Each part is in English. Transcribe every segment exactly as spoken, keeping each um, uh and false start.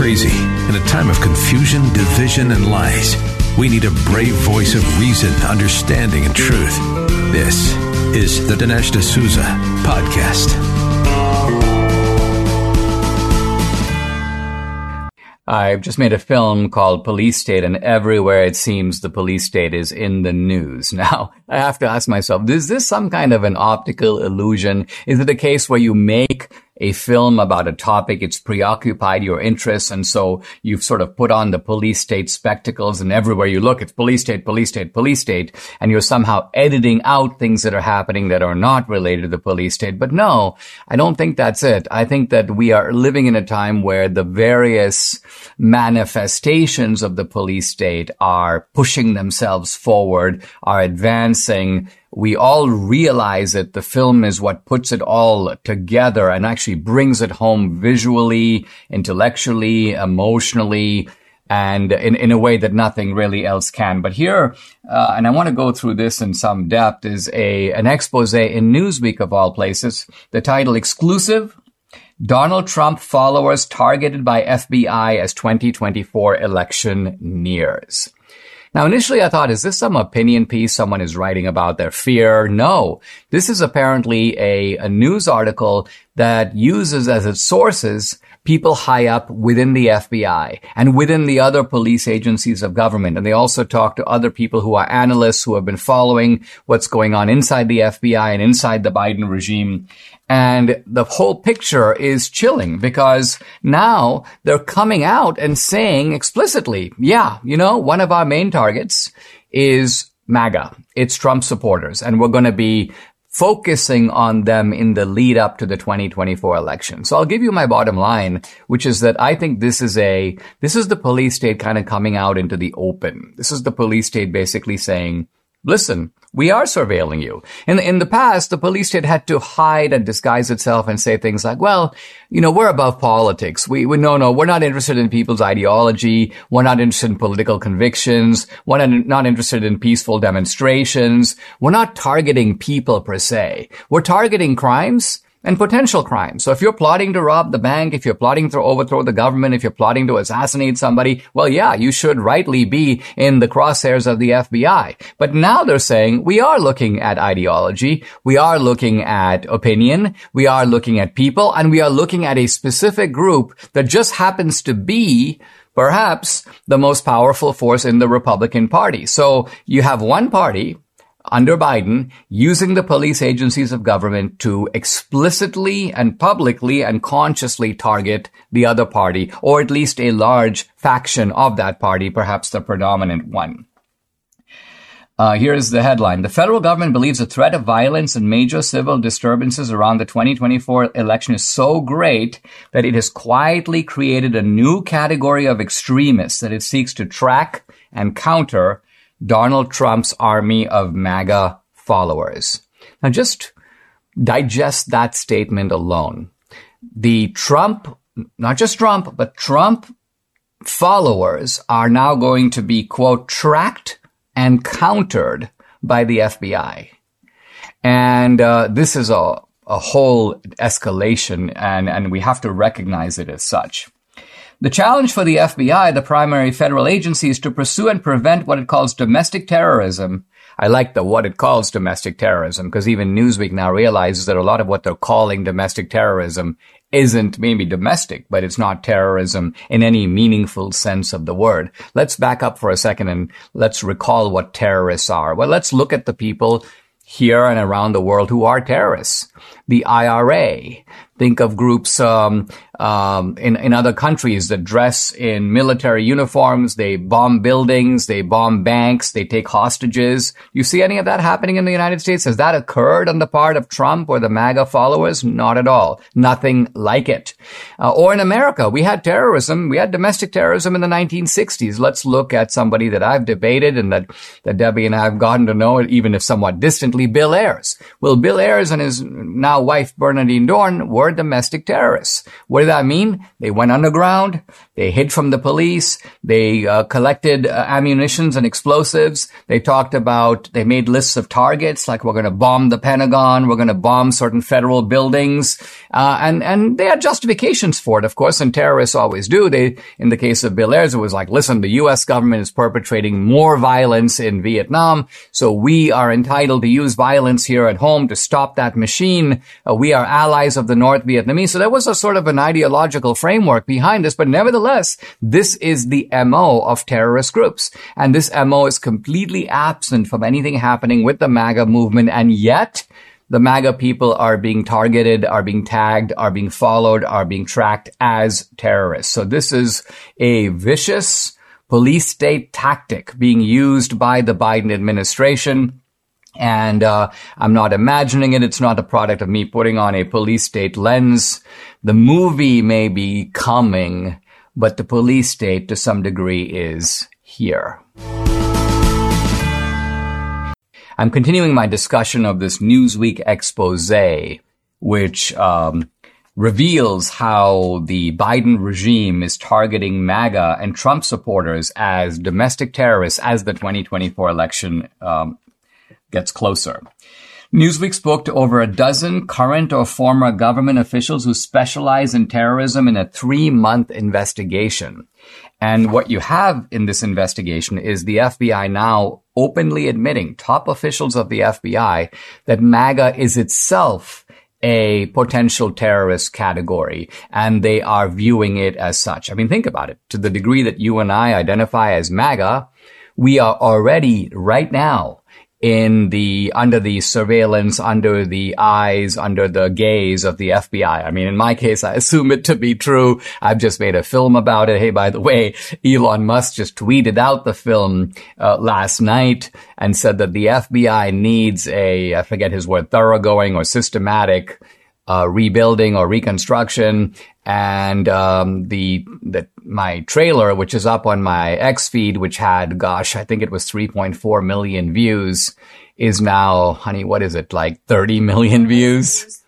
crazy. In a time of confusion, division, and lies, we need a brave voice of reason, understanding, and truth. This is the Dinesh D'Souza Podcast. I've just made a film called Police State, and everywhere it seems the police state is in the news. Now, I have to ask myself, is this some kind of an optical illusion? Is it a case where you make a film about a topic, it's preoccupied your interests, and so you've sort of put on the police state spectacles, and everywhere you look, it's police state, police state, police state, and you're somehow editing out things that are happening that are not related to the police state. But no, I don't think that's it. I think that we are living in a time where the various manifestations of the police state are pushing themselves forward, are advancing. We all realize it. The film is what puts it all together and actually brings it home visually, intellectually, emotionally, and in, in a way that nothing really else can. But here, uh, and I want to go through this in some depth, is a an expose in Newsweek of all places. The title, Exclusive, Donald Trump Followers Targeted by F B I as twenty twenty-four Election Nears. Now, initially I thought, is this some opinion piece someone is writing about their fear? No. This is apparently a, a news article that uses as its sources people high up within the F B I and within the other police agencies of government. And they also talk to other people who are analysts who have been following what's going on inside the F B I and inside the Biden regime. And the whole picture is chilling because now they're coming out and saying explicitly, yeah, you know, one of our main targets is MAGA. It's Trump supporters. And we're going to be focusing on them in the lead up to the twenty twenty-four election. So I'll give you my bottom line, which is that I think this is a, this is the police state kind of coming out into the open. This is the police state basically saying, listen, we are surveilling you. In, in the past, the police state had to hide and disguise itself and say things like, well, you know, we're above politics. We, we no, no, we're not interested in people's ideology. We're not interested in political convictions. We're not, not interested in peaceful demonstrations. We're not targeting people per se. We're targeting crimes and potential crimes. So if you're plotting to rob the bank, if you're plotting to overthrow the government, if you're plotting to assassinate somebody, well, yeah, you should rightly be in the crosshairs of the F B I. But now they're saying we are looking at ideology, we are looking at opinion, we are looking at people, and we are looking at a specific group that just happens to be perhaps the most powerful force in the Republican Party. So you have one party under Biden, using the police agencies of government to explicitly and publicly and consciously target the other party, or at least a large faction of that party, perhaps the predominant one. Uh, here's the headline. The federal government believes the threat of violence and major civil disturbances around the twenty twenty-four election is so great that it has quietly created a new category of extremists that it seeks to track and counter Donald Trump's army of MAGA followers. Now, just digest that statement alone. The Trump, not just Trump, but Trump followers are now going to be, quote, tracked and countered by the F B I. And uh, this is a, a whole escalation, and, and we have to recognize it as such. The challenge for the F B I, the primary federal agency, is to pursue and prevent what it calls domestic terrorism. I like the what it calls domestic terrorism, because even Newsweek now realizes that a lot of what they're calling domestic terrorism isn't maybe domestic, but it's not terrorism in any meaningful sense of the word. Let's back up for a second and let's recall what terrorists are. Well, let's look at the people here and around the world who are terrorists. The I R A. Think of groups um, um, in, in other countries that dress in military uniforms. They bomb buildings. They bomb banks. They take hostages. You see any of that happening in the United States? Has that occurred on the part of Trump or the MAGA followers? Not at all. Nothing like it. Uh, or in America, we had terrorism. We had domestic terrorism in the nineteen sixties. Let's look at somebody that I've debated and that, that Debbie and I have gotten to know, even if somewhat distantly, Bill Ayers. Well, Bill Ayers and his now wife, Bernadine Dorn, were were domestic terrorists. What did that mean? They went underground. They hid from the police. They uh, collected uh, ammunitions and explosives. They talked about, they made lists of targets, like we're going to bomb the Pentagon. We're going to bomb certain federal buildings. Uh, and, and they had justifications for it, of course, and terrorists always do. They, in the case of Bill Ayers, it was like, listen, the U S government is perpetrating more violence in Vietnam. So we are entitled to use violence here at home to stop that machine. Uh, we are allies of the North Vietnamese. So there was a sort of an ideological framework behind this. But nevertheless, this is the M O of terrorist groups. And this M O is completely absent from anything happening with the MAGA movement. And yet the MAGA people are being targeted, are being tagged, are being followed, are being tracked as terrorists. So this is a vicious police state tactic being used by the Biden administration. And uh, I'm not imagining it. It's not a product of me putting on a police state lens. The movie may be coming, but the police state, to some degree, is here. I'm continuing my discussion of this Newsweek expose, which um reveals how the Biden regime is targeting MAGA and Trump supporters as domestic terrorists as the twenty twenty-four election um gets closer. Newsweek spoke to over a dozen current or former government officials who specialize in terrorism in a three-month investigation. And what you have in this investigation is the F B I now openly admitting, top officials of the F B I, that MAGA is itself a potential terrorist category, and they are viewing it as such. I mean, think about it. To the degree that you and I identify as MAGA, we are already right now in the, under the surveillance, under the eyes, under the gaze of the F B I. I mean, in my case, I assume it to be true. I've just made a film about it. Hey, by the way, Elon Musk just tweeted out the film uh, last night and said that the F B I needs a, I forget his word, thoroughgoing or systematic uh, rebuilding or reconstruction. And um the, the my trailer, which is up on my X feed, which had, gosh, I think it was three point four million views, is now, honey, what is it, like thirty million views?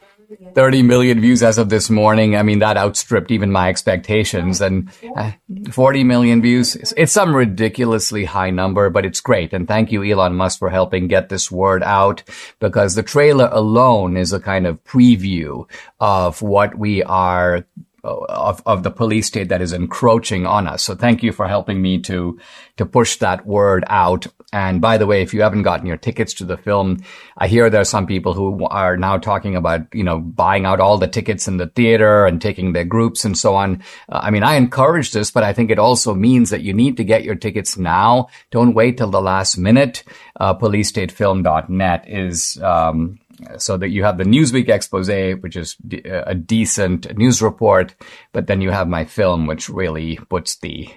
thirty million views as of this morning. I mean, that outstripped even my expectations. And uh, forty million views. It's, it's some ridiculously high number, but it's great. And thank you, Elon Musk, for helping get this word out, because the trailer alone is a kind of preview of what we are, of, of the police state that is encroaching on us. So thank you for helping me to, to push that word out. And by the way, if you haven't gotten your tickets to the film, I hear there are some people who are now talking about, you know, buying out all the tickets in the theater and taking their groups and so on. Uh, I mean, I encourage this, but I think it also means that you need to get your tickets now. Don't wait till the last minute. Uh, Police State Film dot net is, um, so that you have the Newsweek expose, which is d- a decent news report, but then you have my film, which really puts the,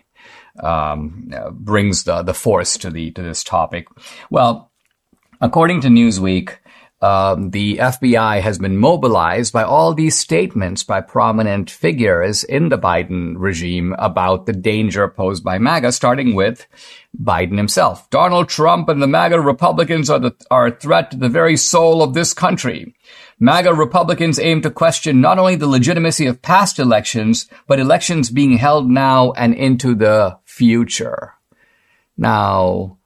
um uh, brings the the force to the to this topic. Well, according to Newsweek, um the F B I has been mobilized by all these statements by prominent figures in the Biden regime about the danger posed by MAGA, starting with Biden himself. Donald Trump and the MAGA Republicans are, the, are a threat to the very soul of this country. MAGA Republicans aim to question not only the legitimacy of past elections, but elections being held now and into the future. Now,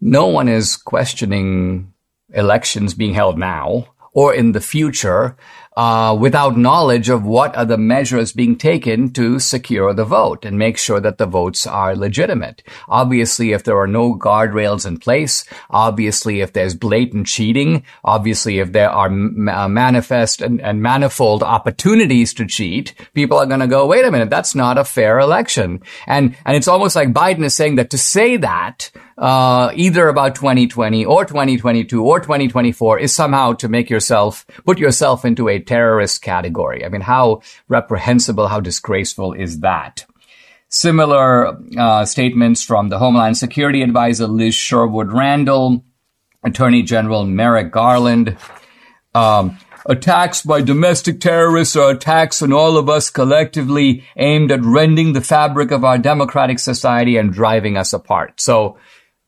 no one is questioning elections being held now or in the future uh without knowledge of what are the measures being taken to secure the vote and make sure that the votes are legitimate. Obviously, if there are no guardrails in place, obviously, if there's blatant cheating, obviously, if there are ma- manifest and, and manifold opportunities to cheat, people are going to go, wait a minute, that's not a fair election. And and it's almost like Biden is saying that to say that uh either about twenty twenty or twenty twenty-two or twenty twenty-four is somehow to make yourself, put yourself into a terrorist category. I mean, how reprehensible, how disgraceful is that? Similar uh statements from the Homeland Security Advisor Liz Sherwood-Randall, Attorney General Merrick Garland. Um, attacks by domestic terrorists are attacks on all of us collectively aimed at rending the fabric of our democratic society and driving us apart. So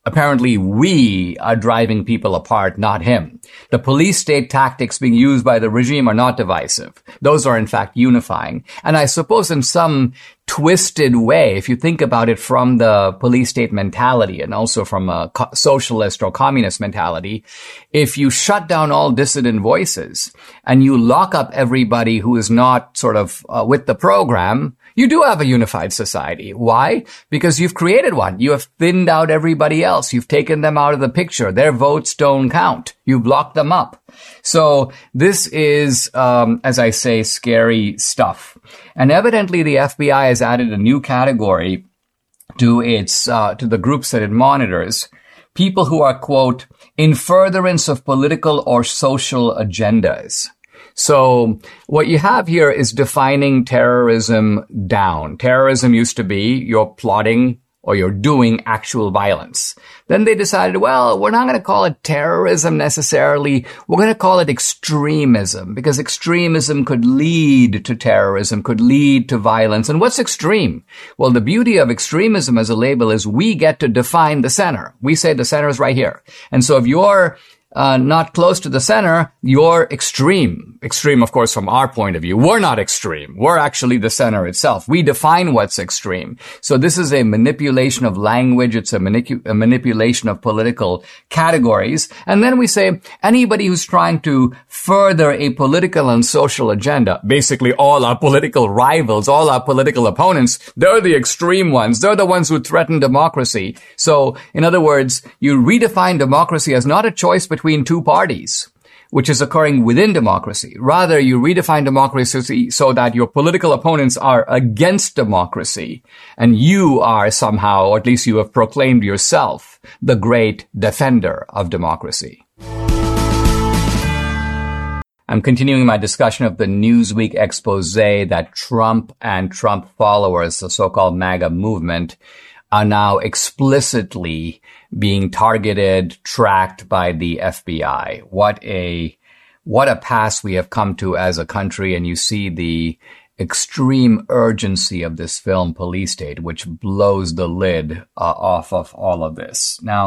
Apparently, we are driving people apart, not him. The police state tactics being used by the regime are not divisive. Those are, in fact, unifying. And I suppose in some twisted way, if you think about it from the police state mentality and also from a co- socialist or communist mentality, if you shut down all dissident voices and you lock up everybody who is not sort of uh, with the program, you do have a unified society. Why? Because you've created one. You have thinned out everybody else. You've taken them out of the picture. Their votes don't count. You've locked them up. So this is, um, as I say, scary stuff. And evidently the F B I has added a new category to its, uh, to the groups that it monitors. People who are, quote, in furtherance of political or social agendas. So what you have here is defining terrorism down. Terrorism used to be you're plotting or you're doing actual violence. Then they decided, well, we're not going to call it terrorism necessarily. We're going to call it extremism, because extremism could lead to terrorism, could lead to violence. And what's extreme? Well, the beauty of extremism as a label is we get to define the center. We say the center is right here. And so if you're Uh, not close to the center, you're extreme. Extreme, of course, from our point of view. We're not extreme. We're actually the center itself. We define what's extreme. So this is a manipulation of language. It's a, manipu- a manipulation of political categories. And then we say anybody who's trying to further a political and social agenda, basically all our political rivals, all our political opponents, they're the extreme ones. They're the ones who threaten democracy. So, in other words, you redefine democracy as not a choice between between two parties, which is occurring within democracy. Rather, you redefine democracy so that your political opponents are against democracy, and you are somehow, or at least you have proclaimed yourself, the great defender of democracy. I'm continuing my discussion of the Newsweek expose that Trump and Trump followers, the so-called MAGA movement, are now explicitly being targeted, tracked by the F B I. What a, what a pass we have come to as a country. And you see the extreme urgency of this film, Police State, which blows the lid uh, off of all of this. Now,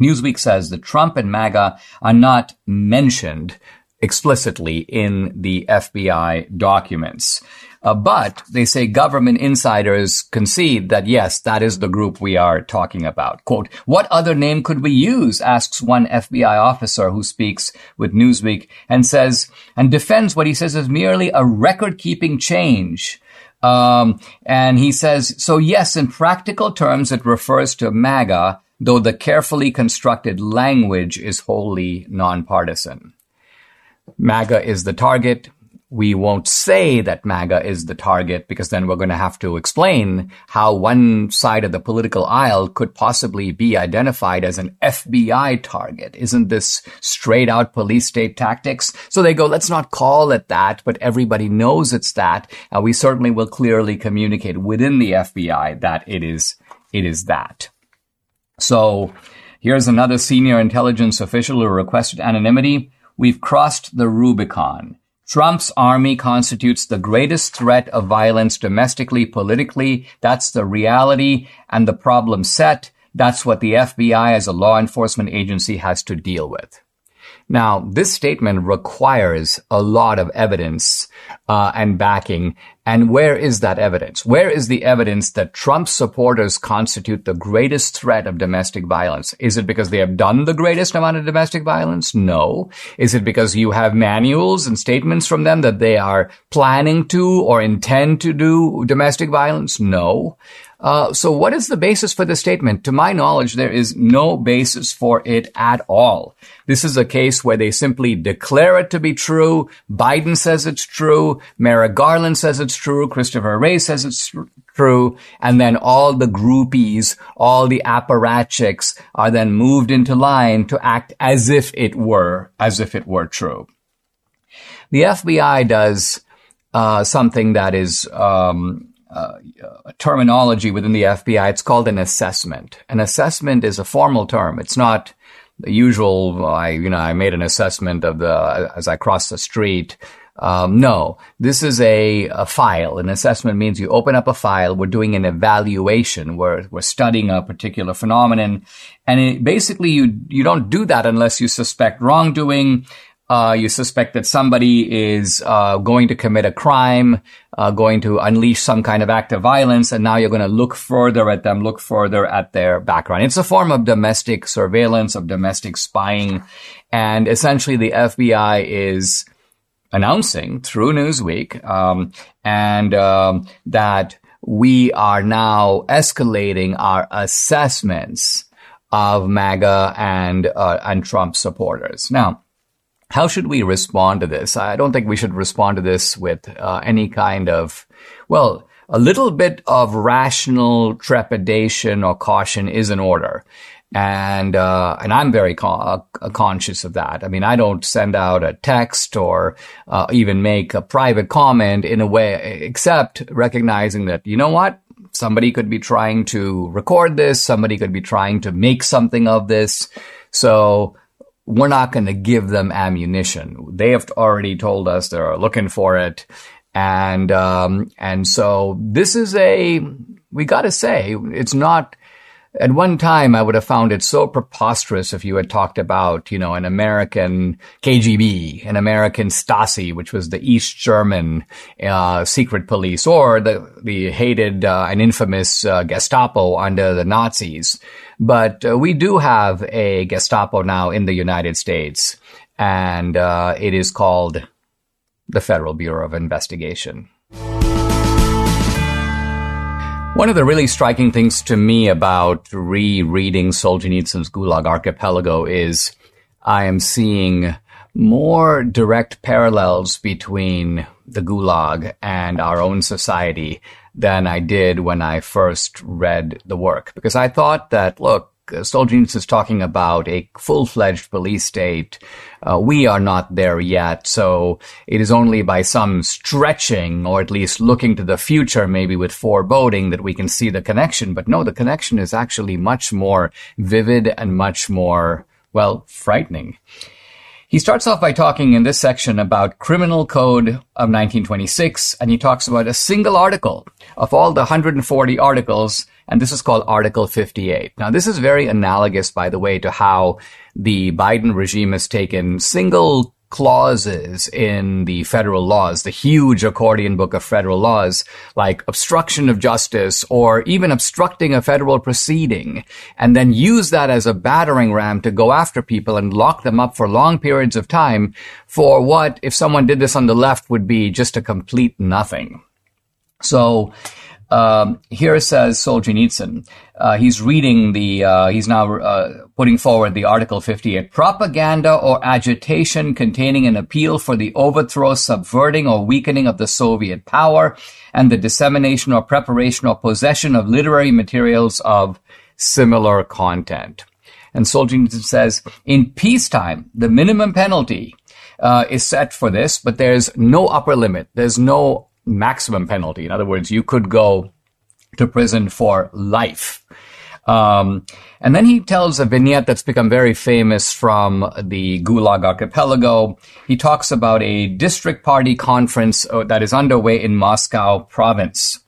Newsweek says that Trump and MAGA are not mentioned explicitly in the F B I documents. Uh, but they say government insiders concede that, yes, that is the group we are talking about. Quote, what other name could we use, asks one F B I officer who speaks with Newsweek and says, and defends what he says is merely a record-keeping change. Um, and he says, so yes, in practical terms, it refers to MAGA, though the carefully constructed language is wholly nonpartisan. MAGA is the target. We won't say that MAGA is the target, because then we're going to have to explain how one side of the political aisle could possibly be identified as an F B I target. Isn't this straight out police state tactics? So they go, let's not call it that, but everybody knows it's that. And we certainly will clearly communicate within the F B I that it is, it is that. So here's another senior intelligence official who requested anonymity. We've crossed the Rubicon. Trump's army constitutes the greatest threat of violence domestically, politically. That's the reality and the problem set. That's what the F B I as a law enforcement agency has to deal with. Now, this statement requires a lot of evidence uh, and backing. And where is that evidence? Where is the evidence that Trump's supporters constitute the greatest threat of domestic violence? Is it because they have done the greatest amount of domestic violence? No. Is it because you have manuals and statements from them that they are planning to or intend to do domestic violence? No. Uh, so what is the basis for this statement? To my knowledge, there is no basis for it at all. This is a case where they simply declare it to be true. Biden says it's true. Merrick Garland says it's true. Christopher Wray says it's true. True. And then all the groupies, all the apparatchiks are then moved into line to act as if it were, as if it were true. The F B I does, uh, something that is, um, Uh, uh, terminology within the F B I. It's called an assessment. An assessment is a formal term. It's not the usual, I, you know, I made an assessment of the, as I crossed the street, Um, no, this is a, a file. An assessment means you open up a file. We're doing an evaluation. We're, we're studying a particular phenomenon. And it, basically, you, you don't do that unless you suspect wrongdoing. Uh, you suspect that somebody is uh, going to commit a crime, uh, going to unleash some kind of act of violence, and now you're going to look further at them, look further at their background. It's a form of domestic surveillance, of domestic spying, and essentially the F B I is announcing through Newsweek um, and um, that we are now escalating our assessments of MAGA and uh, and Trump supporters. Now, how should we respond to this? I don't think we should respond to this with uh, any kind of, well, a little bit of rational trepidation or caution is in order. And, uh, and I'm very con- uh, conscious of that. I mean, I don't send out a text or uh, even make a private comment in a way, except recognizing that, you know what? Somebody could be trying to record this. Somebody could be trying to make something of this. So, we're not going to give them ammunition. They have already told us they're looking for it. And, um, and so this is a, we got to say, it's not, at one time I would have found it so preposterous if you had talked about, you know, an American K G B, an American Stasi, which was the East German, uh, secret police, or the, the hated, uh, and infamous, uh, Gestapo under the Nazis. But uh, we do have a Gestapo now in the United States, and uh, it is called the Federal Bureau of Investigation. One of the really striking things to me about rereading Solzhenitsyn's Gulag Archipelago is I am seeing more direct parallels between the Gulag and our own society than I did when I first read the work. Because I thought that, look, Solzhenitsyn is talking about a full-fledged police state. Uh, we are not there yet. So it is only by some stretching, or at least looking to the future, maybe with foreboding, that we can see the connection. But no, the connection is actually much more vivid and much more, well, frightening. He starts off by talking in this section about Criminal Code of nineteen twenty-six, and he talks about a single article of all the one hundred forty articles, and this is called Article fifty-eight. Now, this is very analogous, by the way, to how the Biden regime has taken single clauses in the federal laws, the huge accordion book of federal laws, like obstruction of justice or even obstructing a federal proceeding, and then use that as a battering ram to go after people and lock them up for long periods of time for what, if someone did this on the left, would be just a complete nothing. So Um, here says Solzhenitsyn, uh, he's reading the, uh, he's now uh, putting forward the Article fifty-eight. Propaganda or agitation containing an appeal for the overthrow, subverting, or weakening of the Soviet power, and the dissemination or preparation or possession of literary materials of similar content. And Solzhenitsyn says, in peacetime, the minimum penalty uh, is set for this, but there's no upper limit. There's no maximum penalty. In other words, you could go to prison for life. Um, and then he tells a vignette that's become very famous from the Gulag Archipelago. He talks about a district party conference that is underway in Moscow province.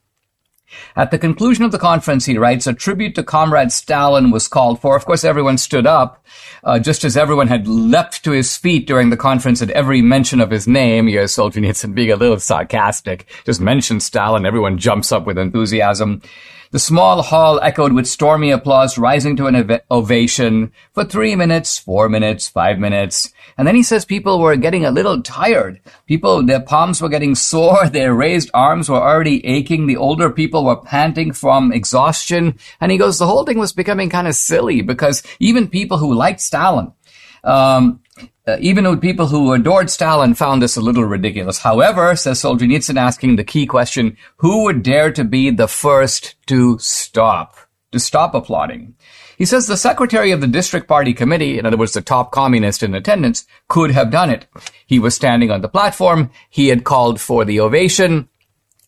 At the conclusion of the conference, he writes, a tribute to Comrade Stalin was called for. Of course, everyone stood up, uh, just as everyone had leapt to his feet during the conference at every mention of his name. You're Solzhenitsyn being a little sarcastic. Just mention Stalin, everyone jumps up with enthusiasm. The small hall echoed with stormy applause, rising to an ov- ovation for three minutes, four minutes, five minutes. And then he says people were getting a little tired. People, their palms were getting sore. Their raised arms were already aching. The older people were panting from exhaustion. And he goes, the whole thing was becoming kind of silly because even people who liked Stalin, um, Uh, even people who adored Stalin found this a little ridiculous. However, says Solzhenitsyn, asking the key question, who would dare to be the first to stop, to stop applauding? He says the secretary of the district party committee, in other words, the top communist in attendance, could have done it. He was standing on the platform. He had called for the ovation.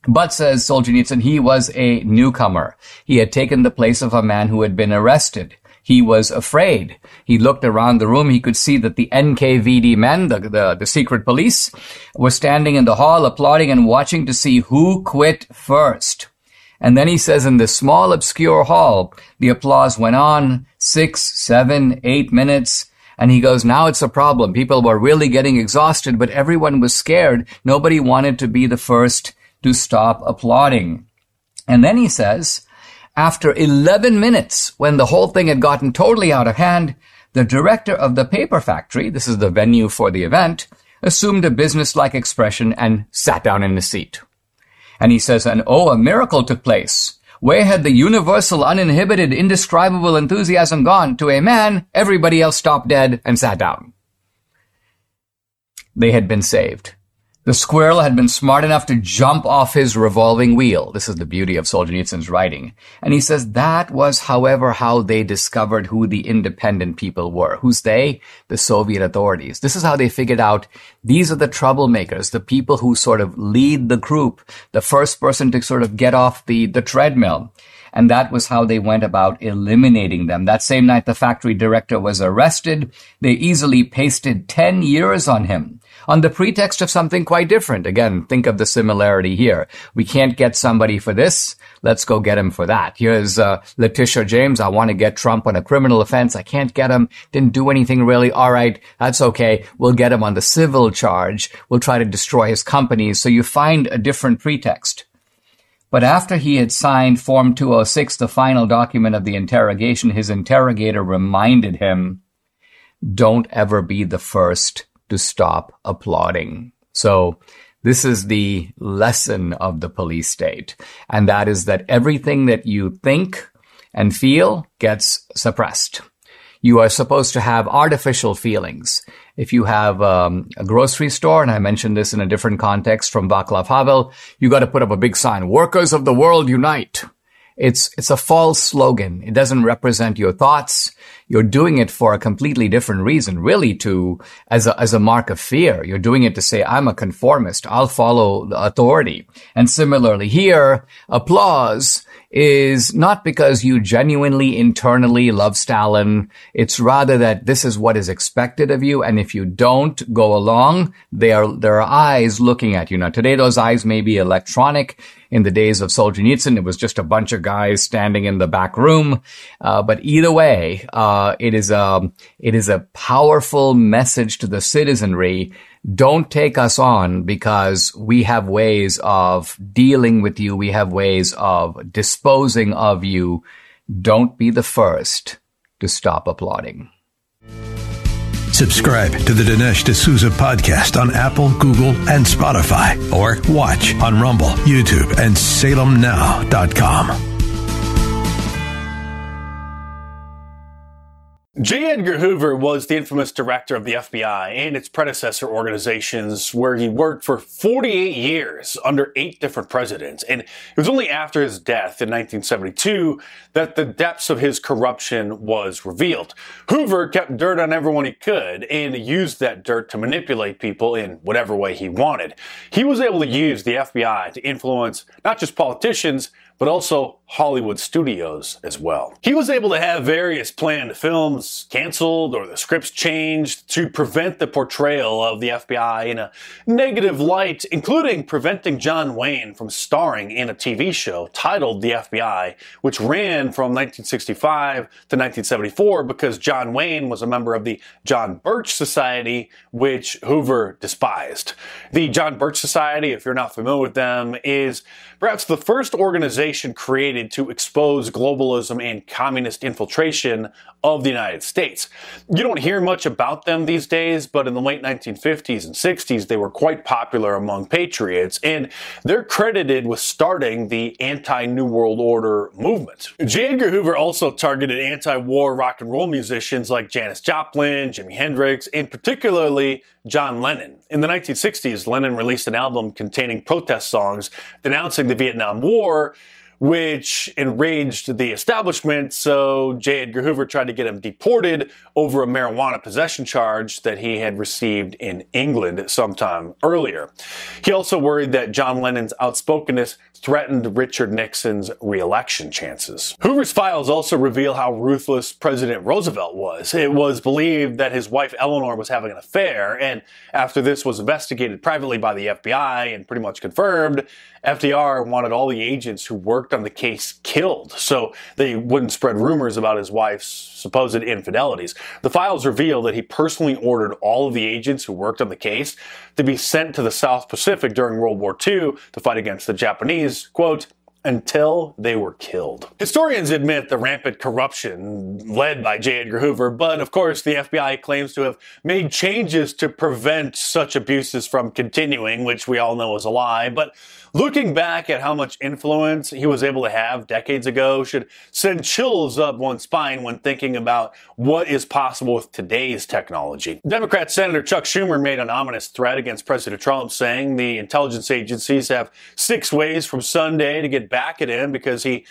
But, says Solzhenitsyn, he was a newcomer. He had taken the place of a man who had been arrested. He was afraid. He looked around the room. He could see that the N K V D men, the, the, the secret police, were standing in the hall applauding and watching to see who quit first. And then he says in this small, obscure hall, the applause went on six, seven, eight minutes. And he goes, now it's a problem. People were really getting exhausted, but everyone was scared. Nobody wanted to be the first to stop applauding. And then he says, after eleven minutes, when the whole thing had gotten totally out of hand, the director of the paper factory, this is the venue for the event, assumed a businesslike expression and sat down in his seat. And he says, and oh, a miracle took place. Where had the universal, uninhibited, indescribable enthusiasm gone? To a man, everybody else stopped dead and sat down. They had been saved. The squirrel had been smart enough to jump off his revolving wheel. This is the beauty of Solzhenitsyn's writing. And he says that was, however, how they discovered who the independent people were. Who's they? The Soviet authorities. This is how they figured out these are the troublemakers, the people who sort of lead the group, the first person to sort of get off the, the treadmill. And that was how they went about eliminating them. That same night, the factory director was arrested. They easily pasted ten years on him on the pretext of something quite different. Again, think of the similarity here. We can't get somebody for this. Let's go get him for that. Here's uh, Letitia James. I want to get Trump on a criminal offense. I can't get him. Didn't do anything really. All right, that's okay. We'll get him on the civil charge. We'll try to destroy his companies. So you find a different pretext. But after he had signed Form two oh six, the final document of the interrogation, his interrogator reminded him, don't ever be the first to stop applauding. So this is the lesson of the police state. And that is that everything that you think and feel gets suppressed. You are supposed to have artificial feelings. If you have um, a grocery store, and I mentioned this in a different context from Václav Havel, you got to put up a big sign, workers of the world unite. It's, it's a false slogan. It doesn't represent your thoughts. You're doing it for a completely different reason, really to, as a, as a mark of fear. You're doing it to say, I'm a conformist. I'll follow the authority. And similarly here, applause is not because you genuinely internally love Stalin. It's rather that this is what is expected of you. And if you don't go along, there, there are eyes looking at you. Now, today, those eyes may be electronic. In the days of Solzhenitsyn, it was just a bunch of guys standing in the back room. Uh, but either way, uh, it is a, it is a powerful message to the citizenry. Don't take us on because we have ways of dealing with you. We have ways of disposing of you. Don't be the first to stop applauding. Subscribe to the Dinesh D'Souza podcast on Apple, Google, and Spotify, or watch on Rumble, YouTube, and salem now dot com. J. Edgar Hoover was the infamous director of the F B I and its predecessor organizations, where he worked for forty-eight years under eight different presidents. And it was only after his death in nineteen seventy-two that the depths of his corruption was revealed. Hoover kept dirt on everyone he could and used that dirt to manipulate people in whatever way he wanted. He was able to use the F B I to influence not just politicians, but also Hollywood studios as well. He was able to have various planned films canceled or the scripts changed to prevent the portrayal of the F B I in a negative light, including preventing John Wayne from starring in a T V show titled The F B I, which ran from nineteen sixty-five to nineteen seventy-four because John Wayne was a member of the John Birch Society, which Hoover despised. The John Birch Society, if you're not familiar with them, is perhaps the first organization created to expose globalism and communist infiltration of the United States. You don't hear much about them these days, but in the late nineteen fifties and sixties, they were quite popular among patriots, and they're credited with starting the anti-New World Order movement. J. Edgar Hoover also targeted anti-war rock and roll musicians like Janis Joplin, Jimi Hendrix, and particularly John Lennon. In the nineteen sixties, Lennon released an album containing protest songs denouncing the Vietnam War, which enraged the establishment, so J. Edgar Hoover tried to get him deported over a marijuana possession charge that he had received in England sometime earlier. He also worried that John Lennon's outspokenness threatened Richard Nixon's re-election chances. Hoover's files also reveal how ruthless President Roosevelt was. It was believed that his wife Eleanor was having an affair, and after this was investigated privately by the F B I and pretty much confirmed, F D R wanted all the agents who worked on the case killed, so they wouldn't spread rumors about his wife's supposed infidelities. The files reveal that he personally ordered all of the agents who worked on the case to be sent to the South Pacific during World War Two to fight against the Japanese, quote, until they were killed. Historians admit the rampant corruption led by J. Edgar Hoover, but of course the F B I claims to have made changes to prevent such abuses from continuing, which we all know is a lie. But looking back at how much influence he was able to have decades ago should send chills up one's spine when thinking about what is possible with today's technology. Democrat Senator Chuck Schumer made an ominous threat against President Trump, saying the intelligence agencies have six ways from Sunday to get back at him because he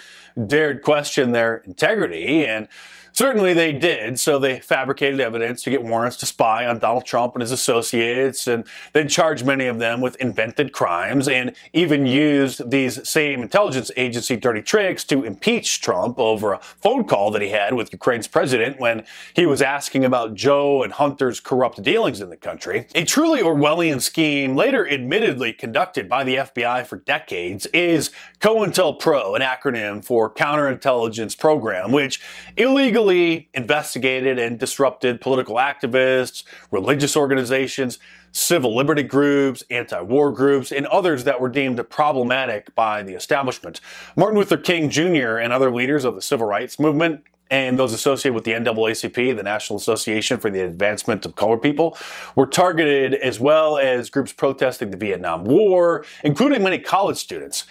dared question their integrity, and certainly they did. So they fabricated evidence to get warrants to spy on Donald Trump and his associates, and then charged many of them with invented crimes, and even used these same intelligence agency dirty tricks to impeach Trump over a phone call that he had with Ukraine's president when he was asking about Joe and Hunter's corrupt dealings in the country. A truly Orwellian scheme, later admittedly conducted by the F B I for decades, is COINTELPRO, an acronym for Counterintelligence Program, which illegally investigated and disrupted political activists, religious organizations, civil liberty groups, anti-war groups, and others that were deemed problematic by the establishment. Martin Luther King Junior and other leaders of the civil rights movement and those associated with the N double A C P, the National Association for the Advancement of Colored People, were targeted, as well as groups protesting the Vietnam War, including many college students.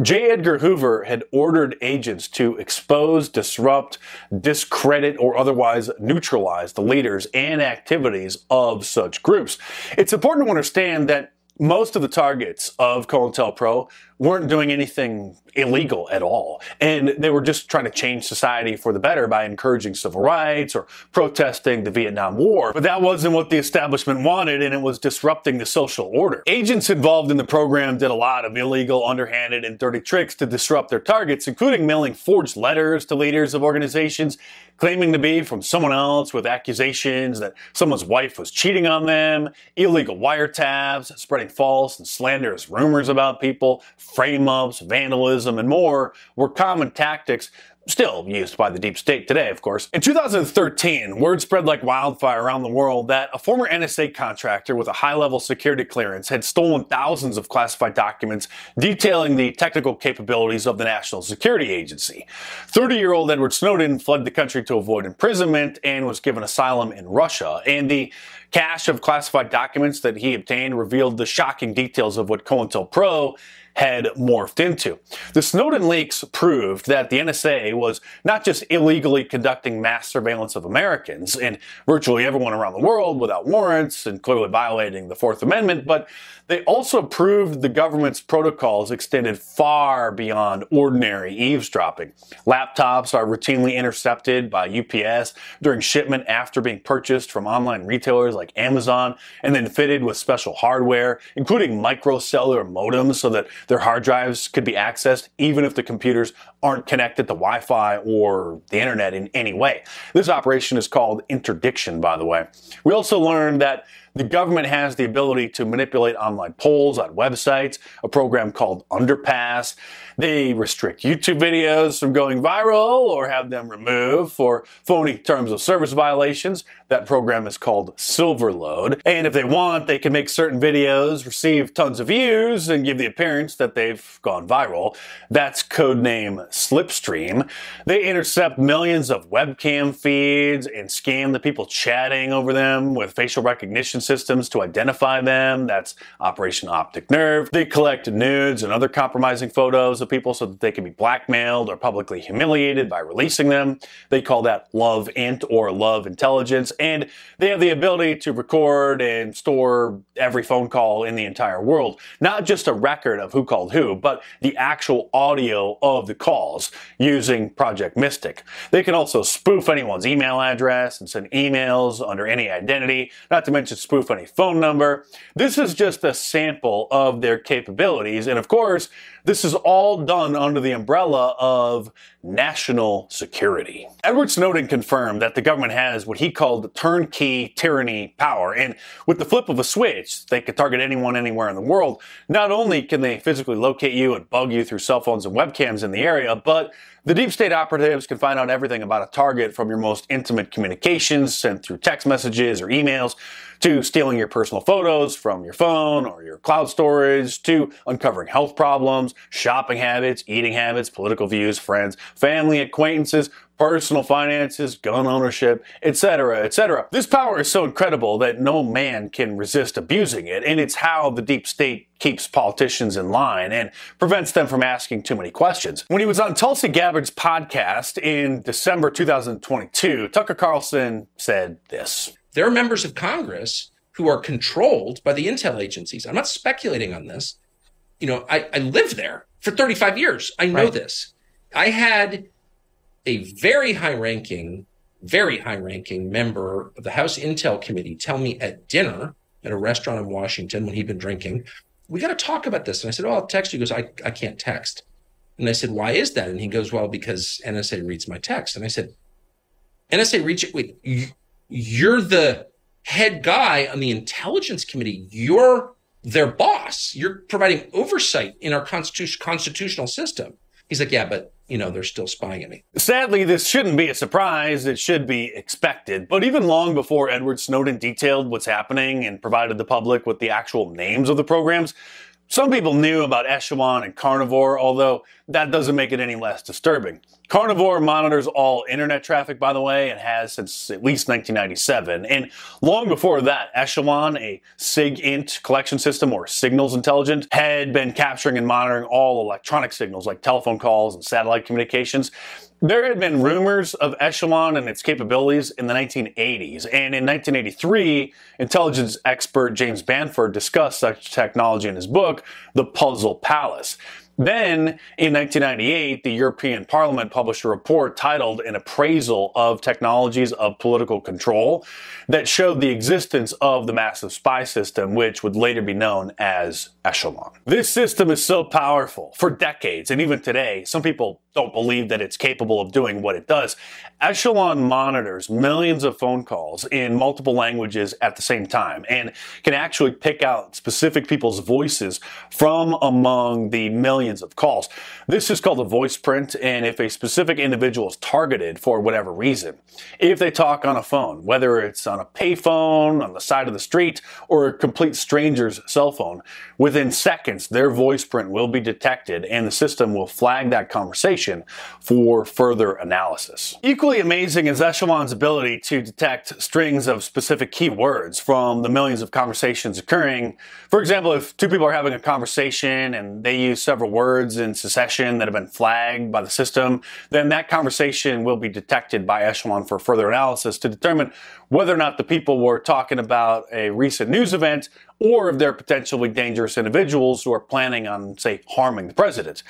J. Edgar Hoover had ordered agents to expose, disrupt, discredit, or otherwise neutralize the leaders and activities of such groups. It's important to understand that most of the targets of COINTELPRO weren't doing anything illegal at all, and they were just trying to change society for the better by encouraging civil rights or protesting the Vietnam War. But that wasn't what the establishment wanted, and it was disrupting the social order. Agents involved in the program did a lot of illegal, underhanded, and dirty tricks to disrupt their targets, including mailing forged letters to leaders of organizations claiming to be from someone else, with accusations that someone's wife was cheating on them, illegal wiretaps, spreading false and slanderous rumors about people, frame-ups, vandalism, and more were common tactics still used by the deep state today, of course. In two thousand thirteen, word spread like wildfire around the world that a former N S A contractor with a high-level security clearance had stolen thousands of classified documents detailing the technical capabilities of the National Security Agency. thirty-year-old Edward Snowden fled the country to avoid imprisonment and was given asylum in Russia, and the cache of classified documents that he obtained revealed the shocking details of what COINTELPRO had morphed into. The Snowden leaks proved that the N S A was not just illegally conducting mass surveillance of Americans and virtually everyone around the world without warrants and clearly violating the Fourth Amendment, but they also proved the government's protocols extended far beyond ordinary eavesdropping. Laptops are routinely intercepted by U P S during shipment after being purchased from online retailers like Amazon and then fitted with special hardware, including microcellular modems, so that their hard drives could be accessed even if the computers aren't connected to Wi-Fi or the internet in any way. This operation is called interdiction, by the way. We also learned that the government has the ability to manipulate online polls on websites, a program called Underpass. They restrict YouTube videos from going viral or have them removed for phony terms of service violations. That program is called Silverload. And if they want, they can make certain videos receive tons of views and give the appearance that they've gone viral. That's codename Slipstream. They intercept millions of webcam feeds and scan the people chatting over them with facial recognition systems to identify them. That's Operation Optic Nerve. They collect nudes and other compromising photos of people so that they can be blackmailed or publicly humiliated by releasing them. They call that Love Int or Love Intelligence. And they have the ability to record and store every phone call in the entire world. Not just a record of who called who, but the actual audio of the calls using Project Mystic. They can also spoof anyone's email address and send emails under any identity, not to mention spoof any phone number. This is just a sample of their capabilities. And of course, this is all done under the umbrella of national security. Edward Snowden confirmed that the government has what he called the turnkey tyranny power. And with the flip of a switch, they could target anyone anywhere in the world. Not only can they physically locate you and bug you through cell phones and webcams in the area, but the deep state operatives can find out everything about a target, from your most intimate communications sent through text messages or emails, to stealing your personal photos from your phone or your cloud storage, to uncovering health problems, shopping habits, eating habits, political views, friends, family, acquaintances, personal finances, gun ownership, et cetera, et cetera. This power is so incredible that no man can resist abusing it, and it's how the deep state keeps politicians in line and prevents them from asking too many questions. When he was on Tulsi Gabbard's podcast in December two thousand twenty-two, Tucker Carlson said this: "There are members of Congress who are controlled by the intel agencies. I'm not speculating on this. You know, I, I lived there for thirty-five years. I know right. this. I had a very high-ranking, very high-ranking member of the House Intel Committee tell me at dinner at a restaurant in Washington when he'd been drinking, 'We got to talk about this.' And I said, 'Oh, I'll text you.' He goes, I, I can't text." And I said, "Why is that?" And he goes, "Well, because N S A reads my text." And I said, N S A reads it? Wait, you, you're the head guy on the Intelligence Committee. You're their boss. You're providing oversight in our constitu- constitutional system." He's like, "Yeah, but, you know, they're still spying at me." Sadly, this shouldn't be a surprise. It should be expected. But even long before Edward Snowden detailed what's happening and provided the public with the actual names of the programs, some people knew about Echelon and Carnivore, although that doesn't make it any less disturbing. Carnivore monitors all internet traffic, by the way, and has since at least nineteen ninety-seven. And long before that, Echelon, a SIGINT collection system or signals intelligence, had been capturing and monitoring all electronic signals like telephone calls and satellite communications. There had been rumors of Echelon and its capabilities in the nineteen eighties. And in nineteen eighty-three, intelligence expert James Bamford discussed such technology in his book, The Puzzle Palace. Then, in nineteen ninety-eight, the European Parliament published a report titled An Appraisal of Technologies of Political Control that showed the existence of the massive spy system, which would later be known as Echelon. This system is so powerful, for decades, and even today, some people don't believe that it's capable of doing what it does. Echelon monitors millions of phone calls in multiple languages at the same time and can actually pick out specific people's voices from among the millions of calls. This is called a voice print, and if a specific individual is targeted for whatever reason, if they talk on a phone, whether it's on a payphone, on the side of the street, or a complete stranger's cell phone, within seconds, their voice print will be detected and the system will flag that conversation for further analysis. Equally amazing is Echelon's ability to detect strings of specific keywords from the millions of conversations occurring. For example, if two people are having a conversation and they use several words in succession that have been flagged by the system, then that conversation will be detected by Echelon for further analysis to determine whether or not the people were talking about a recent news event or if they're potentially dangerous individuals who are planning on, say, harming the president.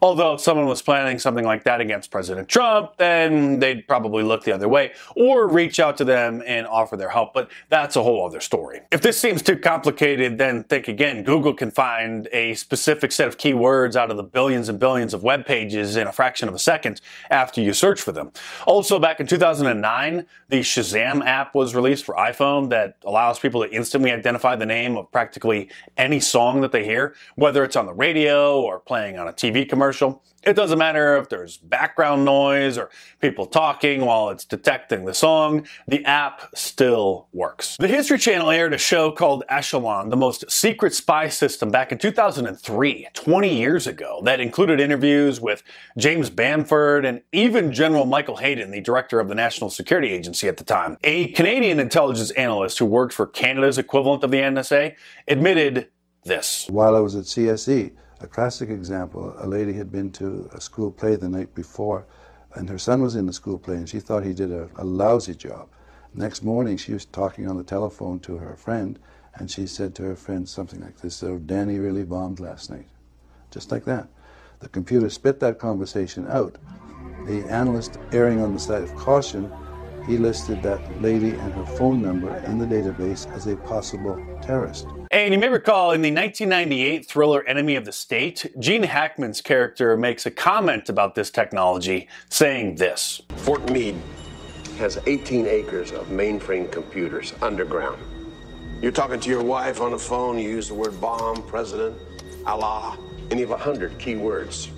Although if someone was planning something like that against President Trump, then they'd probably look the other way or reach out to them and offer their help, but that's a whole other story. If this seems too complicated, then think again. Google can find a specific set of keywords out of the billions and billions of web pages in a fraction of a second after you search for them. Also, back in two thousand nine, the Shazam app was released for iPhone that allows people to instantly identify the name of practically any song that they hear, whether it's on the radio or playing on a T V commercial commercial. It doesn't matter if there's background noise or people talking while it's detecting the song, the app still works. The History Channel aired a show called Echelon, the most secret spy system, back in two thousand three, twenty years ago, that included interviews with James Bamford and even General Michael Hayden, the director of the National Security Agency at the time. A Canadian intelligence analyst who worked for Canada's equivalent of the N S A admitted this. While I was at C S E, a classic example, a lady had been to a school play the night before, and her son was in the school play, and she thought he did a, a lousy job. Next morning, she was talking on the telephone to her friend, and she said to her friend something like this, "So Danny really bombed last night." Just like that. The computer spit that conversation out. The analyst, erring on the side of caution, he listed that lady and her phone number in the database as a possible terrorist. And you may recall in the nineteen ninety-eight thriller Enemy of the State, Gene Hackman's character makes a comment about this technology, saying this. Fort Meade has eighteen acres of mainframe computers underground. You're talking to your wife on the phone, you use the word bomb, president, Allah, and you have one hundred key words.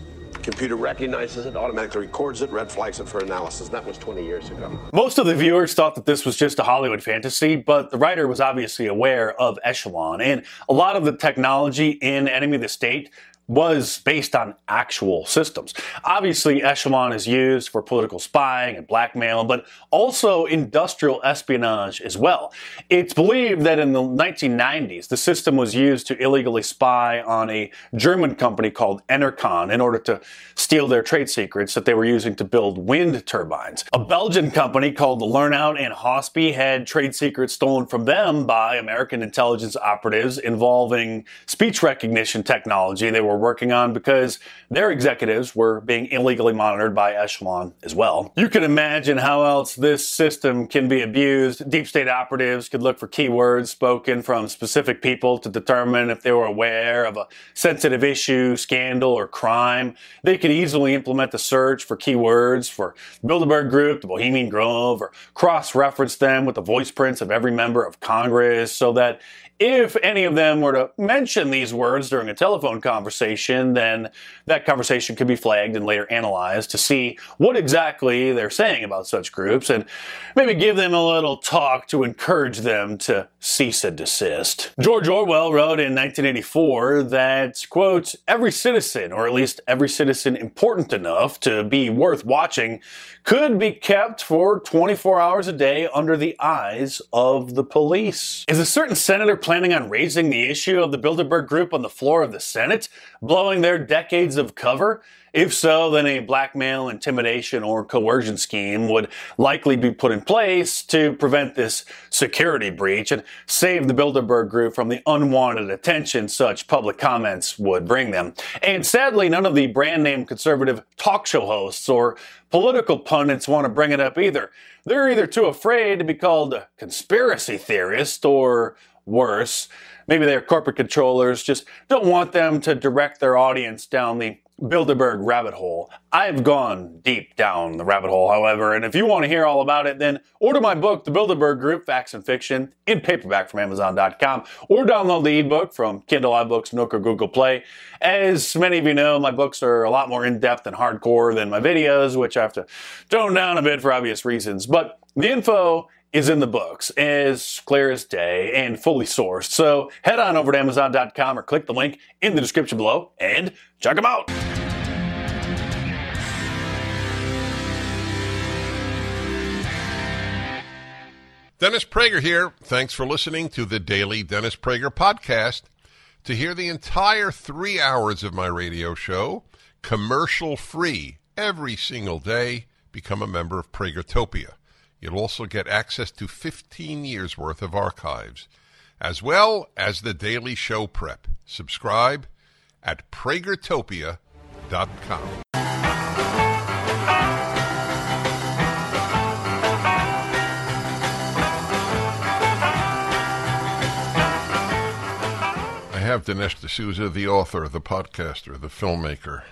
Computer recognizes it, automatically records it, red flags it for analysis. That was twenty years ago. Most of the viewers thought that this was just a Hollywood fantasy, but the writer was obviously aware of Echelon, and a lot of the technology in Enemy of the State was based on actual systems. Obviously, Echelon is used for political spying and blackmail, but also industrial espionage as well. It's believed that in the nineteen nineties, the system was used to illegally spy on a German company called Enercon in order to steal their trade secrets that they were using to build wind turbines. A Belgian company called Lernout and Hospi had trade secrets stolen from them by American intelligence operatives involving speech recognition technology they were working on because their executives were being illegally monitored by Echelon as well. You can imagine how else this system can be abused. Deep state operatives could look for keywords spoken from specific people to determine if they were aware of a sensitive issue, scandal, or crime. They could easily implement the search for keywords for Bilderberg Group, the Bohemian Grove, or cross-reference them with the voice prints of every member of Congress so that if any of them were to mention these words during a telephone conversation, then that conversation could be flagged and later analyzed to see what exactly they're saying about such groups and maybe give them a little talk to encourage them to cease and desist. George Orwell wrote in nineteen eighty-four that, quote, every citizen, or at least every citizen important enough to be worth watching, could be kept for twenty-four hours a day under the eyes of the police. Is a certain senator planning on raising the issue of the Bilderberg Group on the floor of the Senate, blowing their decades of cover? If so, then a blackmail, intimidation, or coercion scheme would likely be put in place to prevent this security breach and save the Bilderberg Group from the unwanted attention such public comments would bring them. And sadly, none of the brand-name conservative talk show hosts or political pundits want to bring it up either. They're either too afraid to be called a conspiracy theorist or worse, maybe their corporate controllers just don't want them to direct their audience down the Bilderberg rabbit hole. I've gone deep down the rabbit hole, however, and if you want to hear all about it, then order my book, The Bilderberg Group, Facts and Fiction, in paperback from Amazon dot com, or download the ebook from Kindle, iBooks, Nook, or Google Play. As many of you know, my books are a lot more in-depth and hardcore than my videos, which I have to tone down a bit for obvious reasons, but the info is in the books, as clear as day, and fully sourced. So head on over to Amazon dot com or click the link in the description below and check them out. Dennis Prager here. Thanks for listening to the Daily Dennis Prager Podcast. To hear the entire three hours of my radio show, commercial-free, every single day, become a member of PragerTopia. You'll also get access to fifteen years worth of archives, as well as the daily show prep. Subscribe at prager topia dot com. I have Dinesh D'Souza, the author, the podcaster, the filmmaker,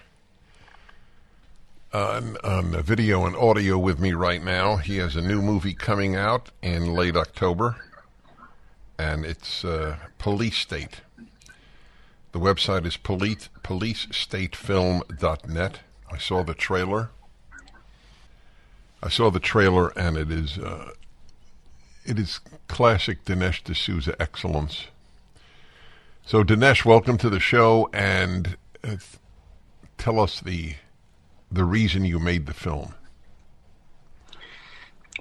on uh, um, video and audio with me right now. He has a new movie coming out in late October, and it's uh, Police State. The website is police, Police State Film dot net. I saw the trailer. I saw the trailer, and it is uh, it is classic Dinesh D'Souza excellence. So, Dinesh, welcome to the show, and uh, tell us the the reason you made the film.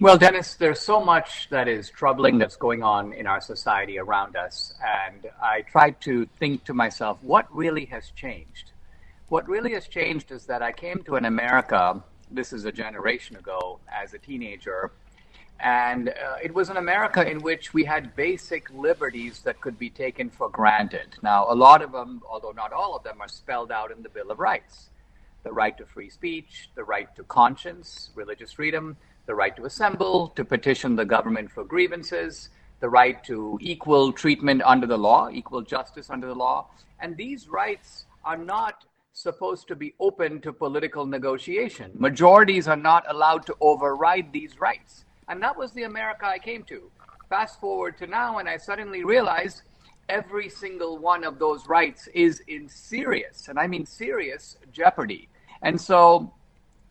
Well, Dennis, there's so much that is troubling that's going on in our society around us. And I tried to think to myself, what really has changed? What really has changed is that I came to an America, this is a generation ago, as a teenager. And uh, it was an America in which we had basic liberties that could be taken for granted. Now, a lot of them, although not all of them, are spelled out in the Bill of Rights. The right to free speech, the right to conscience, religious freedom, the right to assemble, to petition the government for grievances, the right to equal treatment under the law, equal justice under the law. And these rights are not supposed to be open to political negotiation. Majorities are not allowed to override these rights. And that was the America I came to. Fast forward to now, and I suddenly realized every single one of those rights is in serious, and I mean serious, jeopardy. And so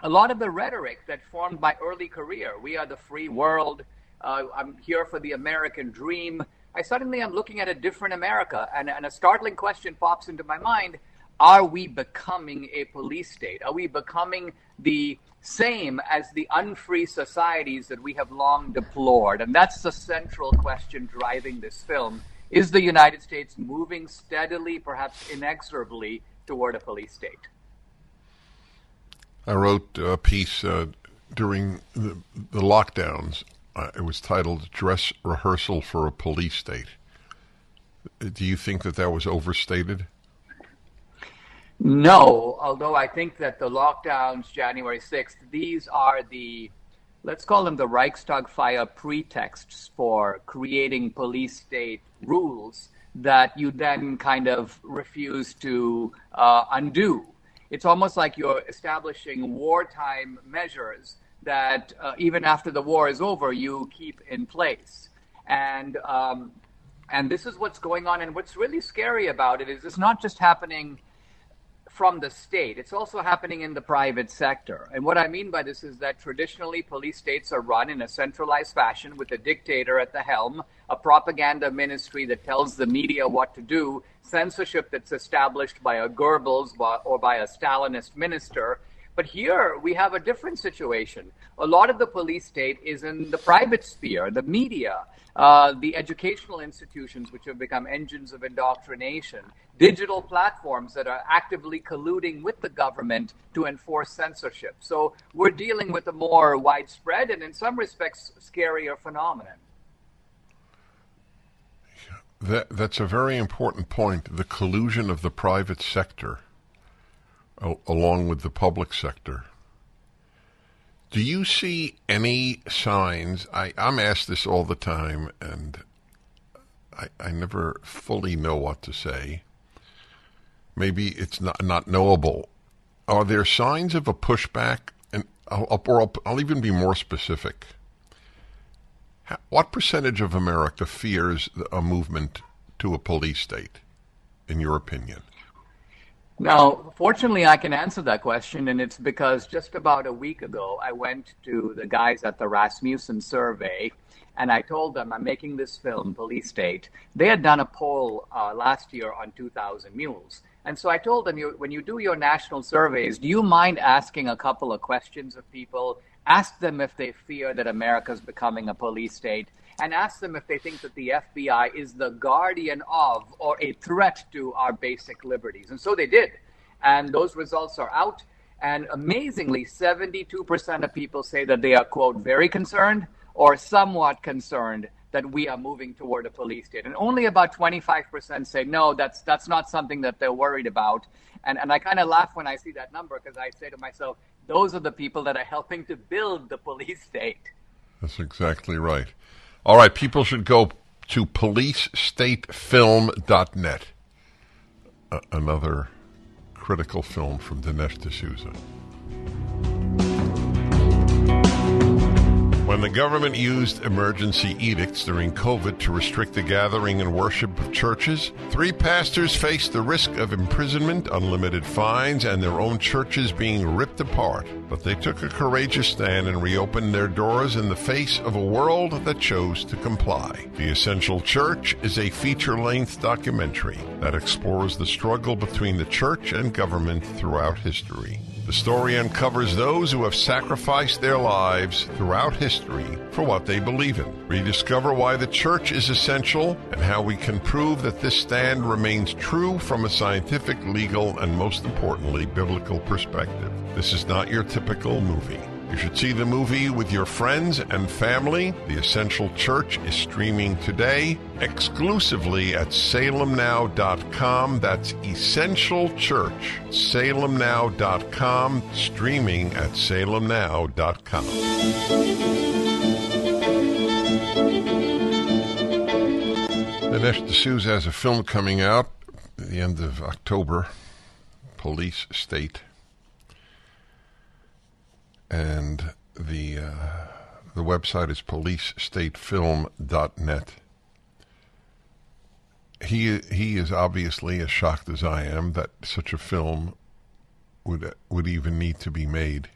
a lot of the rhetoric that formed my early career, we are the free world, uh, I'm here for the American dream, I suddenly am looking at a different America, and, and a startling question pops into my mind. Are we becoming a police state? Are we becoming the same as the unfree societies that we have long deplored? And that's the central question driving this film. Is the United States moving steadily, perhaps inexorably, toward a police state? I wrote a piece uh, during the, the lockdowns. Uh, it was titled Dress Rehearsal for a Police State. Do you think that that was overstated? No, although I think that the lockdowns, January sixth, these are the, let's call them the Reichstag fire pretexts for creating police state rules that you then kind of refuse to uh, undo. It's almost like you're establishing wartime measures that uh, even after the war is over, you keep in place. And um, and this is what's going on. And what's really scary about it is it's not just happening from the state. It's also happening in the private sector. And what I mean by this is that traditionally police states are run in a centralized fashion with a dictator at the helm, a propaganda ministry that tells the media what to do, censorship that's established by a Goebbels or by a Stalinist minister. But here we have a different situation. A lot of the police state is in the private sphere, the media, uh, the educational institutions, which have become engines of indoctrination, digital platforms that are actively colluding with the government to enforce censorship. So we're dealing with a more widespread and in some respects scarier phenomenon. That, that's a very important point, the collusion of the private sector along with the public sector. Do you see any signs? I, I'm asked this all the time, and I, I never fully know what to say. Maybe it's not, not knowable. Are there signs of a pushback? And I'll, or I'll, I'll even be more specific. What percentage of America fears a movement to a police state, in your opinion? Now, fortunately, I can answer that question, and it's because just about a week ago, I went to the guys at the Rasmussen survey, and I told them I'm making this film, Police State. They had done a poll uh, last year on two thousand mules. And so I told them, you, when you do your national surveys, do you mind asking a couple of questions of people? Ask them if they fear that America's becoming a police state, and ask them if they think that the F B I is the guardian of or a threat to our basic liberties. And so they did. And those results are out. And amazingly, seventy-two percent of people say that they are, quote, very concerned or somewhat concerned that we are moving toward a police state. And only about twenty-five percent say, no, that's that's not something that they're worried about. And, and I kind of laugh when I see that number because I say to myself, those are the people that are helping to build the police state. That's exactly right. All right, people should go to police state film dot net. Uh, another critical film from Dinesh D'Souza. When When the government used emergency edicts during COVID to restrict the gathering and worship of churches, three pastors faced the risk of imprisonment, unlimited fines, and their own churches being ripped apart. But they took a courageous stand and reopened their doors in the face of a world that chose to comply. The Essential Church is a feature-length documentary that explores the struggle between the church and government throughout history. The story uncovers those who have sacrificed their lives throughout history for what they believe in. Rediscover why the church is essential and how we can prove that this stand remains true from a scientific, legal, and most importantly, biblical perspective. This is not your typical movie. You should see the movie with your friends and family. The Essential Church is streaming today exclusively at salem now dot com. That's Essential Church. salem now dot com, streaming at salem now dot com. Dinesh D'Souza has a film coming out at the end of October, Police State. And the uh, the website is police state film dot net. He he is obviously as shocked as I am that such a film would would even need to be made.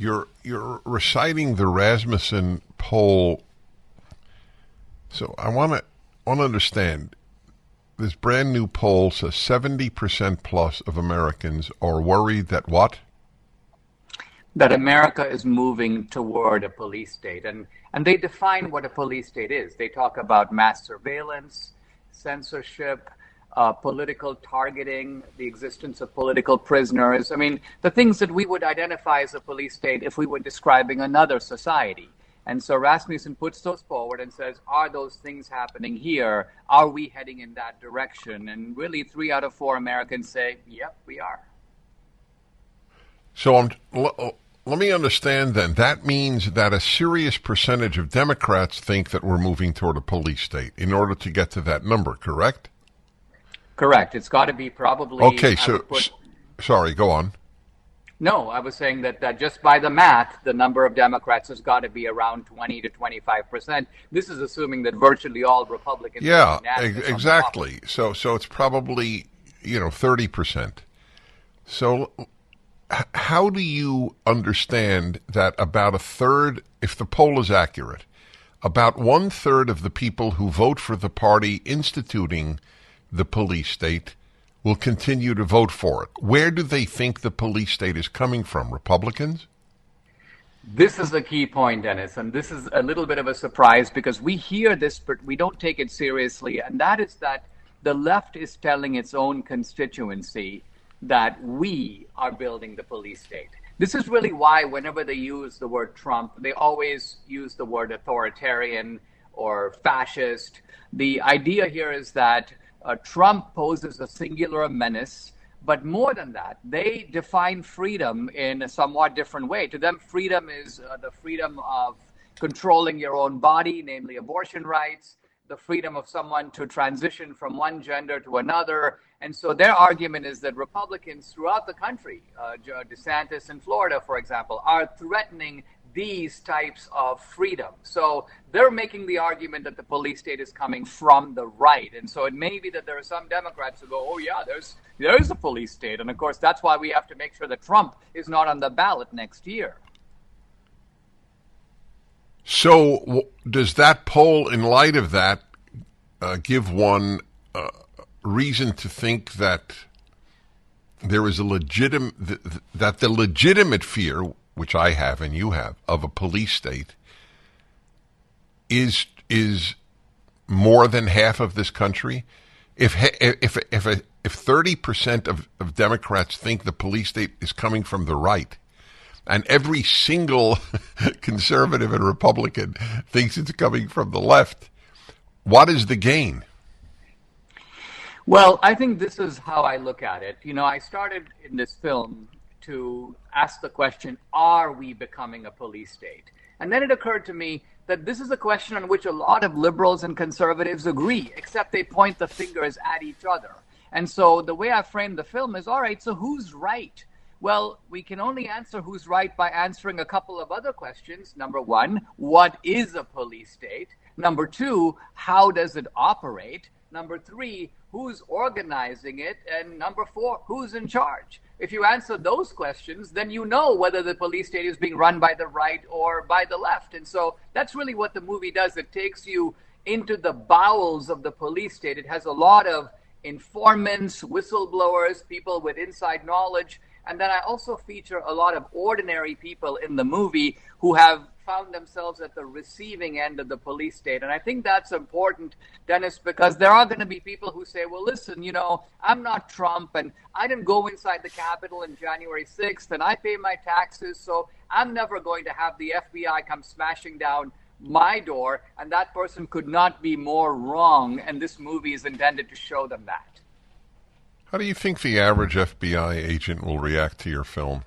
You're you're reciting the Rasmussen poll. So I want to want to understand. This brand new poll says seventy percent plus of Americans are worried that what? That America is moving toward a police state. And, and they define what a police state is. They talk about mass surveillance, censorship, uh, political targeting, the existence of political prisoners. I mean, the things that we would identify as a police state if we were describing another society. And so Rasmussen puts those forward and says, are those things happening here? Are we heading in that direction? And really, three out of four Americans say, yep, we are. So I'm... L- Let me understand then. That means that a serious percentage of Democrats think that we're moving toward a police state in order to get to that number, correct? Correct. It's got to be probably... Okay, so... Put, sorry, go on. No, I was saying that, that just by the math, the number of Democrats has got to be around twenty to twenty-five percent. This is assuming that virtually all Republicans... Yeah, ex- exactly. So, so it's probably, you know, thirty percent. So... How do you understand that about a third, if the poll is accurate, about one third of the people who vote for the party instituting the police state will continue to vote for it? Where do they think the police state is coming from? Republicans? This is the key point, Dennis, and this is a little bit of a surprise because we hear this, but we don't take it seriously, and that is that the left is telling its own constituency that we are building the police state. This is really why whenever they use the word Trump, they always use the word authoritarian or fascist. The idea here is that uh, Trump poses a singular menace, but more than that, they define freedom in a somewhat different way. To them, freedom is uh, the freedom of controlling your own body, namely abortion rights, the freedom of someone to transition from one gender to another. And so their argument is that Republicans throughout the country, uh, DeSantis in Florida, for example, are threatening these types of freedom. So they're making the argument that the police state is coming from the right. And so it may be that there are some Democrats who go, oh, yeah, there's there is a police state. And, of course, that's why we have to make sure that Trump is not on the ballot next year. So does that poll, in light of that, uh, give one uh, reason to think that there is a legitimate th- th- that the legitimate fear, which I have and you have, of a police state is is more than half of this country? If if if if, if thirty percent of, of Democrats think the police state is coming from the right, and every single conservative and Republican thinks it's coming from the left, what is the gain? Well, I think this is how I look at it. You know, I started in this film to ask the question, are we becoming a police state? And then it occurred to me that this is a question on which a lot of liberals and conservatives agree, except they point the fingers at each other. And so the way I framed the film is, all right, so who's right? Well, we can only answer who's right by answering a couple of other questions. Number one, what is a police state? Number two, how does it operate? Number three, who's organizing it? And number four, who's in charge? If you answer those questions, then you know whether the police state is being run by the right or by the left. And so that's really what the movie does. It takes you into the bowels of the police state. It has a lot of informants, whistleblowers, people with inside knowledge. And then I also feature a lot of ordinary people in the movie who have found themselves at the receiving end of the police state. And I think that's important, Dennis, because there are going to be people who say, well, listen, you know, I'm not Trump and I didn't go inside the Capitol on January sixth and I pay my taxes. So I'm never going to have the F B I come smashing down my door. And that person could not be more wrong. And this movie is intended to show them that. How do you think the average F B I agent will react to your film?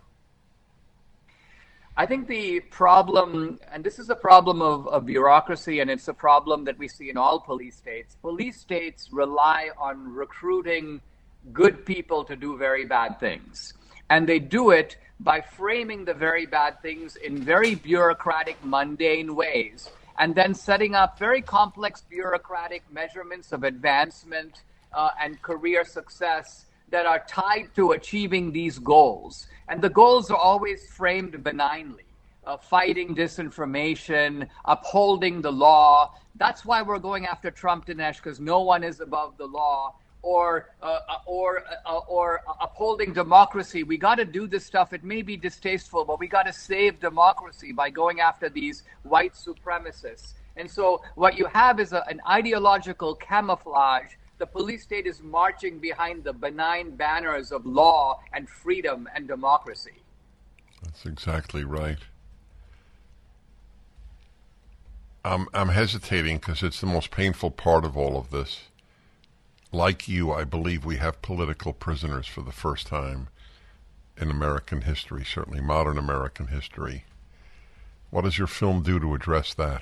I think the problem, and this is a problem of, of bureaucracy, and it's a problem that we see in all police states. Police states rely on recruiting good people to do very bad things. And they do it by framing the very bad things in very bureaucratic, mundane ways, and then setting up very complex bureaucratic measurements of advancement Uh, and career success that are tied to achieving these goals. And the goals are always framed benignly, uh, fighting disinformation, upholding the law. That's why we're going after Trump, Dinesh, because no one is above the law, or uh, or uh, or upholding democracy. We got to do this stuff. It may be distasteful, but we got to save democracy by going after these white supremacists. And so what you have is a, an ideological camouflage. The police state is marching behind the benign banners of law and freedom and democracy. That's exactly right. I'm, I'm hesitating because it's the most painful part of all of this. Like you, I believe we have political prisoners for the first time in American history, certainly modern American history. What does your film do to address that?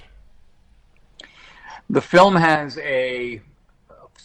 The film has a...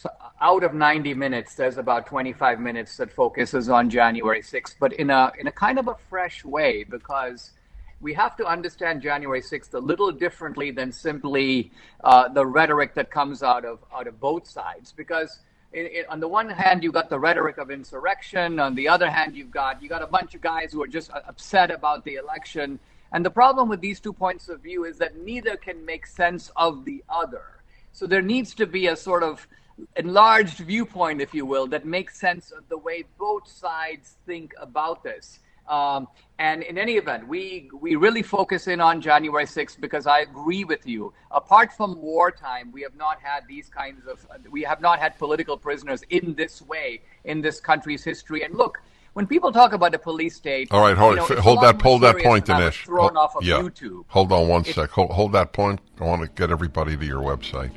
So out of ninety minutes, there's about twenty-five minutes that focuses on January sixth, but in a in a kind of a fresh way, because we have to understand January sixth a little differently than simply uh, the rhetoric that comes out of out of both sides. Because it, it, on the one hand, you've got the rhetoric of insurrection. On the other hand, you've got you got a bunch of guys who are just upset about the election. And the problem with these two points of view is that neither can make sense of the other. So there needs to be a sort of enlarged viewpoint, if you will, that makes sense of the way both sides think about this. Um, and in any event, we we really focus in on January sixth because I agree with you. Apart from wartime, we have not had these kinds of, we have not had political prisoners in this way in this country's history. And look, when people talk about the police state, all right, hold you know, it, hold that hold that point, Dinesh. Thrown hold, off of yeah. YouTube. Hold on one it, sec. Hold, hold that point. I want to get everybody to your website.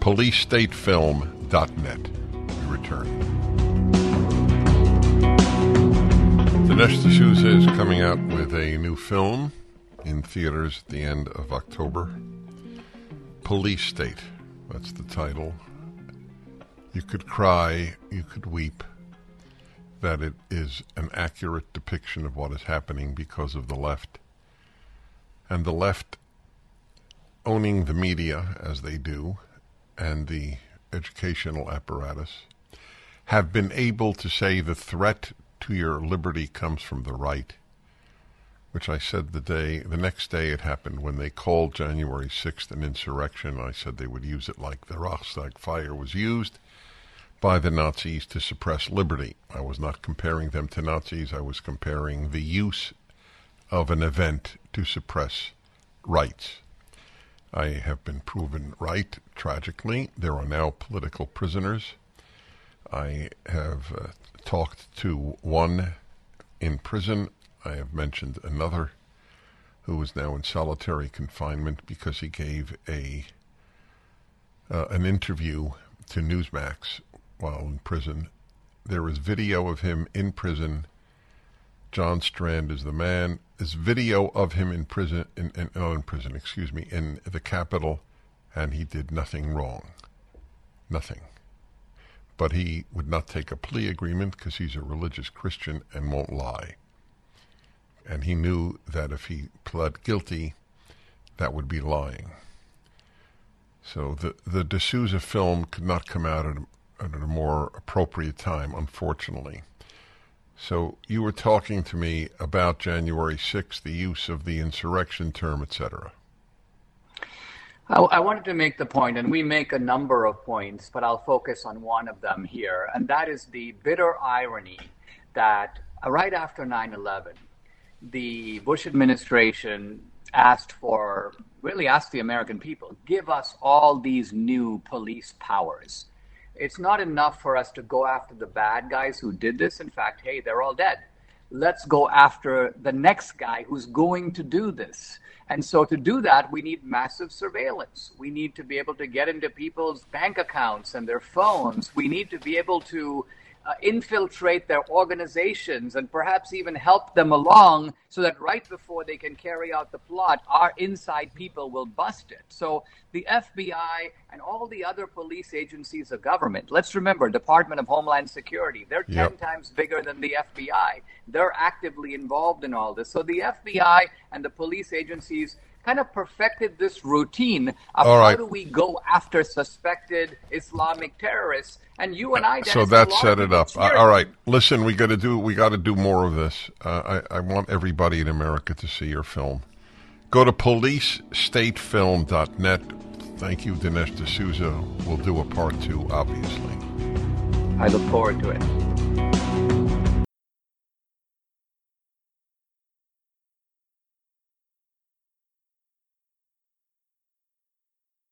Police State Film dot net. We return. Dinesh D'Souza is coming out with a new film in theaters at the end of October. Police State. That's the title. You could cry, you could weep, that it is an accurate depiction of what is happening because of the left. And the left owning the media, as they do, and the educational apparatus, have been able to say the threat to your liberty comes from the right, which I said the day, the next day it happened when they called January sixth an insurrection. I said they would use it like the Reichstag fire was used by the Nazis to suppress liberty. I was not comparing them to Nazis. I was comparing the use of an event to suppress rights. I have been proven right, tragically. There are now political prisoners. I have uh, talked to one in prison. I have mentioned another who is now in solitary confinement because he gave a uh, an interview to Newsmax while in prison. There is video of him in prison. John Strand is the man. This video of him in prison, in, in, oh, in prison, excuse me, in the Capitol, and he did nothing wrong. Nothing. but he would not take a plea agreement because he's a religious Christian and won't lie. And he knew that if he pled guilty, that would be lying. So the, the D'Souza film could not come out at a, at a more appropriate time, unfortunately. So you were talking to me about January sixth, the use of the insurrection term, et cetera. I, I wanted to make the point, and we make a number of points, but I'll focus on one of them here, and that is the bitter irony that right after nine eleven, the Bush administration asked for, really asked the American people, give us all these new police powers. It's not enough for us to go after the bad guys who did this. In fact, hey, they're all dead. Let's go after the next guy who's going to do this. And so to do that, we need massive surveillance. We need to be able to get into people's bank accounts and their phones. We need to be able to uh, infiltrate their organizations and perhaps even help them along so that right before they can carry out the plot, our inside people will bust it. So the F B I and all the other police agencies of government, let's remember, Department of Homeland Security, they're ten yep. times bigger than the F B I. They're actively involved in all this. So the F B I and the police agencies kind of perfected this routine of all how right. do we go after suspected Islamic terrorists? And you and I, Dennis, so that set it up. Uh, all right, listen, we got to do we got to do more of this. Uh, I, I want everybody in America to see your film. Go to Police State Film dot net. Thank you, Dinesh D'Souza. We'll do a part two, obviously. I look forward to it.